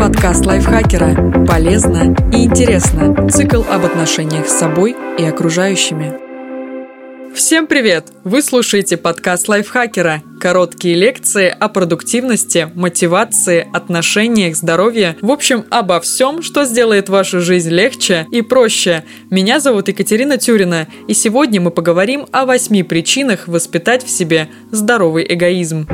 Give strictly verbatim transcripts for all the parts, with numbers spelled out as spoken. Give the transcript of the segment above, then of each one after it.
Подкаст Лайфхакера. Полезно и интересно. Цикл об отношениях с собой и окружающими. Всем привет! Вы слушаете подкаст Лайфхакера. Короткие лекции о продуктивности, мотивации, отношениях, здоровье. В общем, обо всем, что сделает вашу жизнь легче и проще. Меня зовут Екатерина Тюрина, и сегодня мы поговорим о восьми причинах воспитать в себе здоровый эгоизм.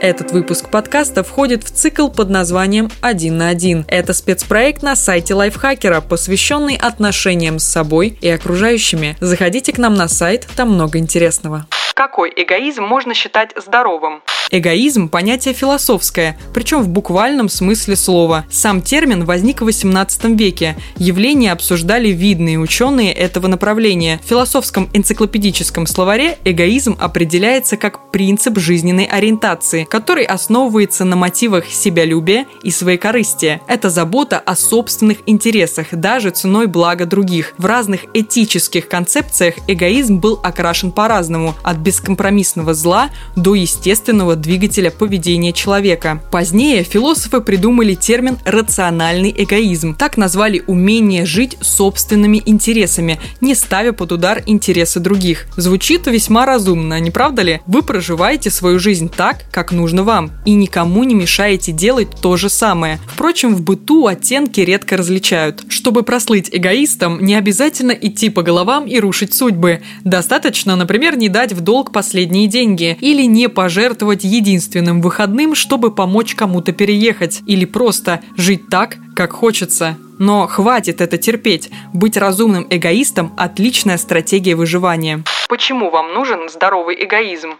Этот выпуск подкаста входит в цикл под названием «Один на один». Это спецпроект на сайте Лайфхакера, посвященный отношениям с собой и окружающими. Заходите к нам на сайт, там много интересного. Какой эгоизм можно считать здоровым? Эгоизм – понятие философское, причем в буквальном смысле слова. Сам термин возник в восемнадцатом веке. Явление обсуждали видные ученые этого направления. В философском энциклопедическом словаре эгоизм определяется как принцип жизненной ориентации, который основывается на мотивах себялюбия и своекорыстия. Это забота о собственных интересах, даже ценой блага других. В разных этических концепциях эгоизм был окрашен по-разному – от бескомпромиссного зла до естественного двигателя поведения человека. Позднее философы придумали термин «рациональный эгоизм». Так назвали умение жить собственными интересами, не ставя под удар интересы других. Звучит весьма разумно, не правда ли? Вы проживаете свою жизнь так, как нужно вам, и никому не мешаете делать то же самое. Впрочем, в быту оттенки редко различают. Чтобы прослыть эгоистом, не обязательно идти по головам и рушить судьбы. Достаточно, например, не дать в долг последние деньги или не пожертвовать единственным выходным, чтобы помочь кому-то переехать, или просто жить так, как хочется. Но хватит это терпеть. Быть разумным эгоистом – отличная стратегия выживания. Почему вам нужен здоровый эгоизм?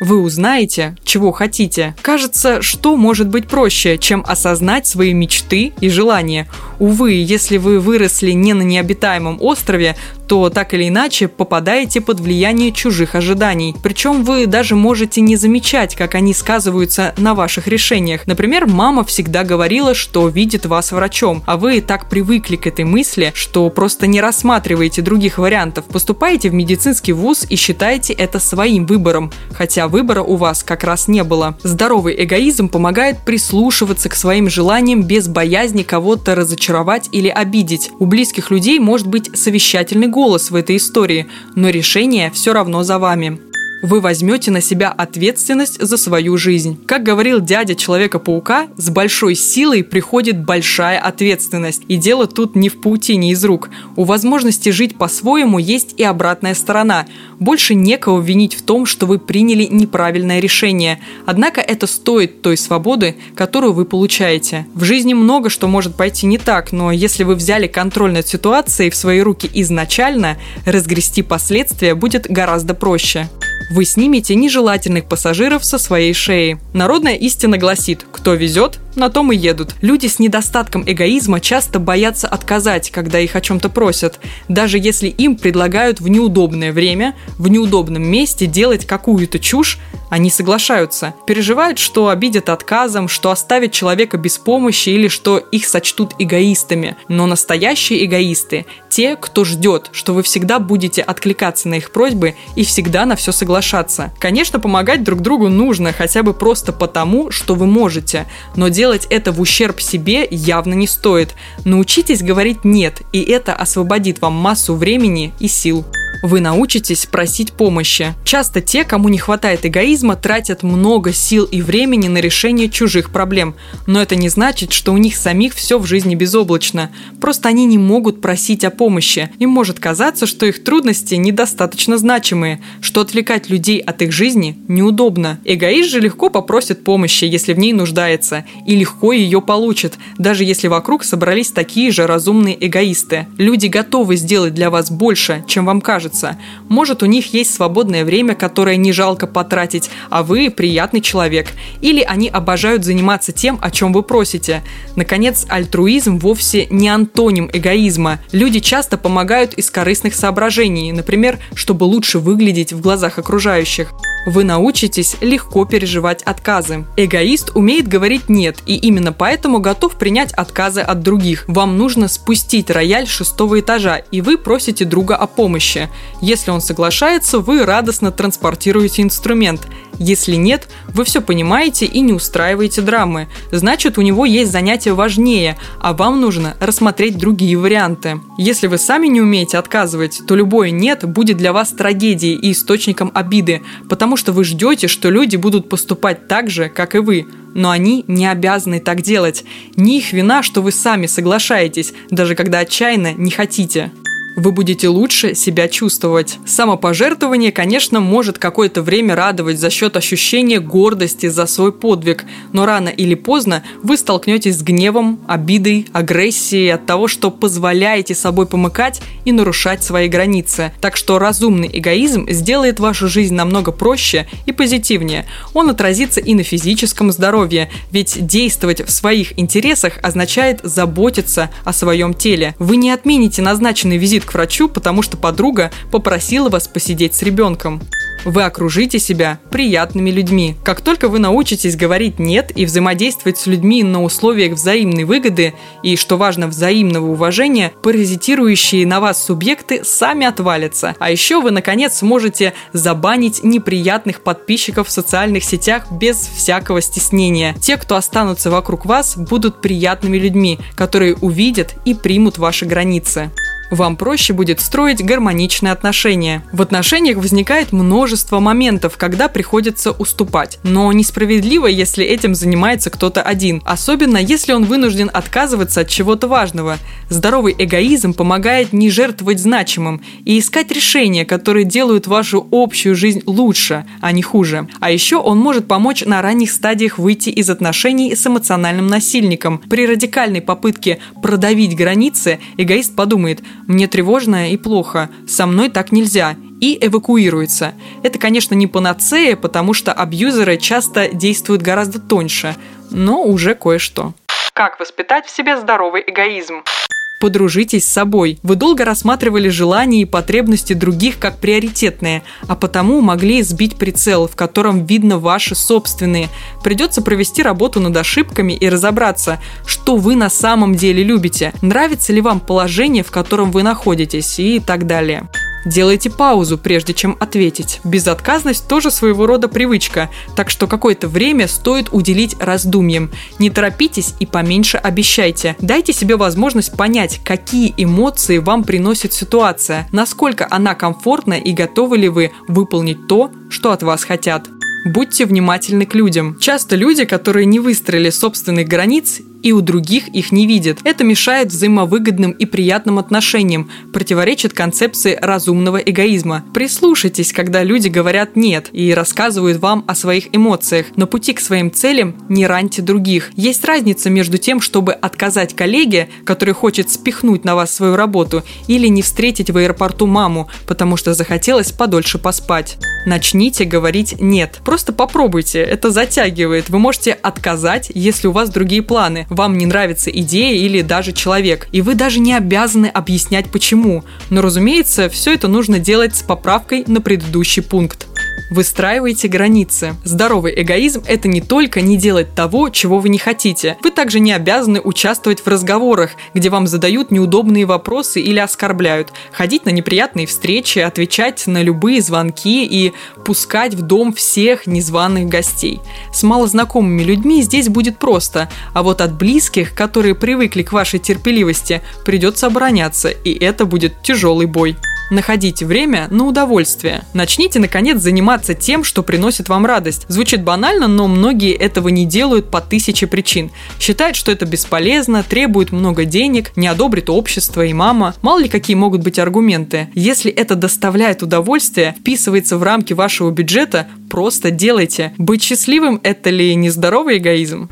Вы узнаете, чего хотите. Кажется, что может быть проще, чем осознать свои мечты и желания. Увы, если вы выросли не на необитаемом острове, то так или иначе попадаете под влияние чужих ожиданий. Причем вы даже можете не замечать, как они сказываются на ваших решениях. Например, мама всегда говорила, что видит вас врачом, а вы так привыкли к этой мысли, что просто не рассматриваете других вариантов, поступаете в медицинский вуз и считаете это своим выбором, хотя выбора у вас как раз не было. Здоровый эгоизм помогает прислушиваться к своим желаниям без боязни кого-то разочаровать или обидеть. У близких людей может быть совещательный голос. Голос в этой истории, но решение все равно за вами. Вы возьмете на себя ответственность за свою жизнь. Как говорил дядя Человека-паука, с большой силой приходит большая ответственность. И дело тут не в паутине из рук. У возможности жить по-своему есть и обратная сторона. Больше некого винить в том, что вы приняли неправильное решение. Однако это стоит той свободы, которую вы получаете. В жизни много что может пойти не так, но если вы взяли контроль над ситуацией в свои руки изначально, разгрести последствия будет гораздо проще. Вы снимете нежелательных пассажиров со своей шеи. Народная истина гласит: кто везет, на том и едут. Люди с недостатком эгоизма часто боятся отказать, когда их о чем-то просят, даже если им предлагают в неудобное время, в неудобном месте делать какую-то чушь. Они соглашаются, переживают, что обидят отказом, что оставят человека без помощи или что их сочтут эгоистами. Но настоящие эгоисты – те, кто ждет, что вы всегда будете откликаться на их просьбы и всегда на все соглашаться. Конечно, помогать друг другу нужно, хотя бы просто потому, что вы можете, но делать это в ущерб себе явно не стоит. Научитесь говорить «нет», и это освободит вам массу времени и сил. Вы научитесь просить помощи. Часто те, кому не хватает эгоизма, тратят много сил и времени на решение чужих проблем. Но это не значит, что у них самих все в жизни безоблачно. Просто они не могут просить о помощи. Им может казаться, что их трудности недостаточно значимые, что отвлекать людей от их жизни неудобно. Эгоист же легко попросит помощи, если в ней нуждается, и легко ее получит, даже если вокруг собрались такие же разумные эгоисты. Люди готовы сделать для вас больше, чем вам кажется. Может, у них есть свободное время, которое не жалко потратить, а вы приятный человек. Или они обожают заниматься тем, о чем вы просите. Наконец, альтруизм вовсе не антоним эгоизма. Люди часто помогают из корыстных соображений, например, чтобы лучше выглядеть в глазах окружающих. вы научитесь легко переживать отказы. Эгоист умеет говорить «нет» и именно поэтому готов принять отказы от других. Вам нужно спустить рояль шестого этажа, и вы просите друга о помощи. Если он соглашается, вы радостно транспортируете инструмент. Если нет, вы все понимаете и не устраиваете драмы. Значит, у него есть занятие важнее, а вам нужно рассмотреть другие варианты. Если вы сами не умеете отказывать, то любое «нет» будет для вас трагедией и источником обиды, потому что вы ждете, что люди будут поступать так же, как и вы. Но они не обязаны так делать. Не их вина, что вы сами соглашаетесь, даже когда отчаянно не хотите. Вы будете лучше себя чувствовать. Самопожертвование, конечно, может какое-то время радовать за счет ощущения гордости за свой подвиг, но рано или поздно вы столкнетесь с гневом, обидой, агрессией от того, что позволяете собой помыкать и нарушать свои границы. Так что разумный эгоизм сделает вашу жизнь намного проще и позитивнее. Он отразится и на физическом здоровье, ведь действовать в своих интересах означает заботиться о своем теле. Вы не отмените назначенный визит к врачу, потому что подруга попросила вас посидеть с ребенком. Вы окружите себя приятными людьми. Как только вы научитесь говорить «нет» и взаимодействовать с людьми на условиях взаимной выгоды и, что важно, взаимного уважения, паразитирующие на вас субъекты сами отвалятся. А еще вы, наконец, сможете забанить неприятных подписчиков в социальных сетях без всякого стеснения. Те, кто останутся вокруг вас, будут приятными людьми, которые увидят и примут ваши границы. Вам проще будет строить гармоничные отношения. В отношениях возникает множество моментов, когда приходится уступать. Но несправедливо, если этим занимается кто-то один, особенно если он вынужден отказываться от чего-то важного. Здоровый эгоизм помогает не жертвовать значимым и искать решения, которые делают вашу общую жизнь лучше, а не хуже. А еще он может помочь на ранних стадиях выйти из отношений с эмоциональным насильником. При радикальной попытке продавить границы эгоист подумает: «Мне тревожно и плохо, со мной так нельзя», и эвакуируется. Это, конечно, не панацея, потому что абьюзеры часто действуют гораздо тоньше, но уже кое-что. Как воспитать в себе здоровый эгоизм? Подружитесь с собой. Вы долго рассматривали желания и потребности других как приоритетные, а потому могли сбить прицел, в котором видно ваши собственные. Придется провести работу над ошибками и разобраться, что вы на самом деле любите, нравится ли вам положение, в котором вы находитесь, и так далее. Делайте паузу, прежде чем ответить. Безотказность тоже своего рода привычка, так что какое-то время стоит уделить раздумьям. Не торопитесь и поменьше обещайте. Дайте себе возможность понять, какие эмоции вам приносит ситуация, насколько она комфортна и готовы ли вы выполнить то, что от вас хотят. Будьте внимательны к людям. Часто люди, которые не выстроили собственных границ, и у других их не видят. Это мешает взаимовыгодным и приятным отношениям, противоречит концепции разумного эгоизма. Прислушайтесь, когда люди говорят «нет» и рассказывают вам о своих эмоциях. На пути к своим целям не раньте других. Есть разница между тем, чтобы отказать коллеге, который хочет спихнуть на вас свою работу, или не встретить в аэропорту маму, потому что захотелось подольше поспать. Начните говорить «нет». Просто попробуйте, это затягивает. Вы можете отказать, если у вас другие планы, вам не нравится идея или даже человек. И вы даже не обязаны объяснять почему. Но, разумеется, все это нужно делать с поправкой на предыдущий пункт. Выстраивайте границы. Здоровый эгоизм – это не только не делать того, чего вы не хотите. Вы также не обязаны участвовать в разговорах, где вам задают неудобные вопросы или оскорбляют, ходить на неприятные встречи, отвечать на любые звонки и пускать в дом всех незваных гостей. С малознакомыми людьми здесь будет просто, а вот от близких, которые привыкли к вашей терпеливости, придется обороняться, и это будет тяжелый бой. Находите время на удовольствие. Начните, наконец, заниматься тем, что приносит вам радость. Звучит банально, но многие этого не делают по тысяче причин. Считают, что это бесполезно, требует много денег, не одобрит общество и мама. Мало ли какие могут быть аргументы. Если это доставляет удовольствие, вписывается в рамки вашего бюджета, просто делайте. Быть счастливым – это ли не здоровый эгоизм?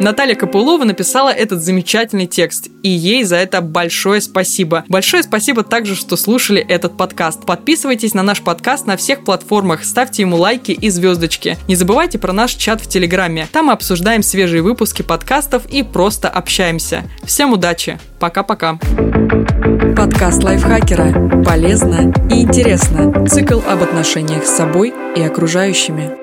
Наталья Копылова написала этот замечательный текст, и ей за это большое спасибо. Большое спасибо также, что слушали этот подкаст. Подписывайтесь на наш подкаст на всех платформах, ставьте ему лайки и звездочки. Не забывайте про наш чат в Телеграме. Там мы обсуждаем свежие выпуски подкастов и просто общаемся. Всем удачи! Пока-пока! Подкаст Лайфхакера. Полезно и интересно. Цикл об отношениях с собой и окружающими.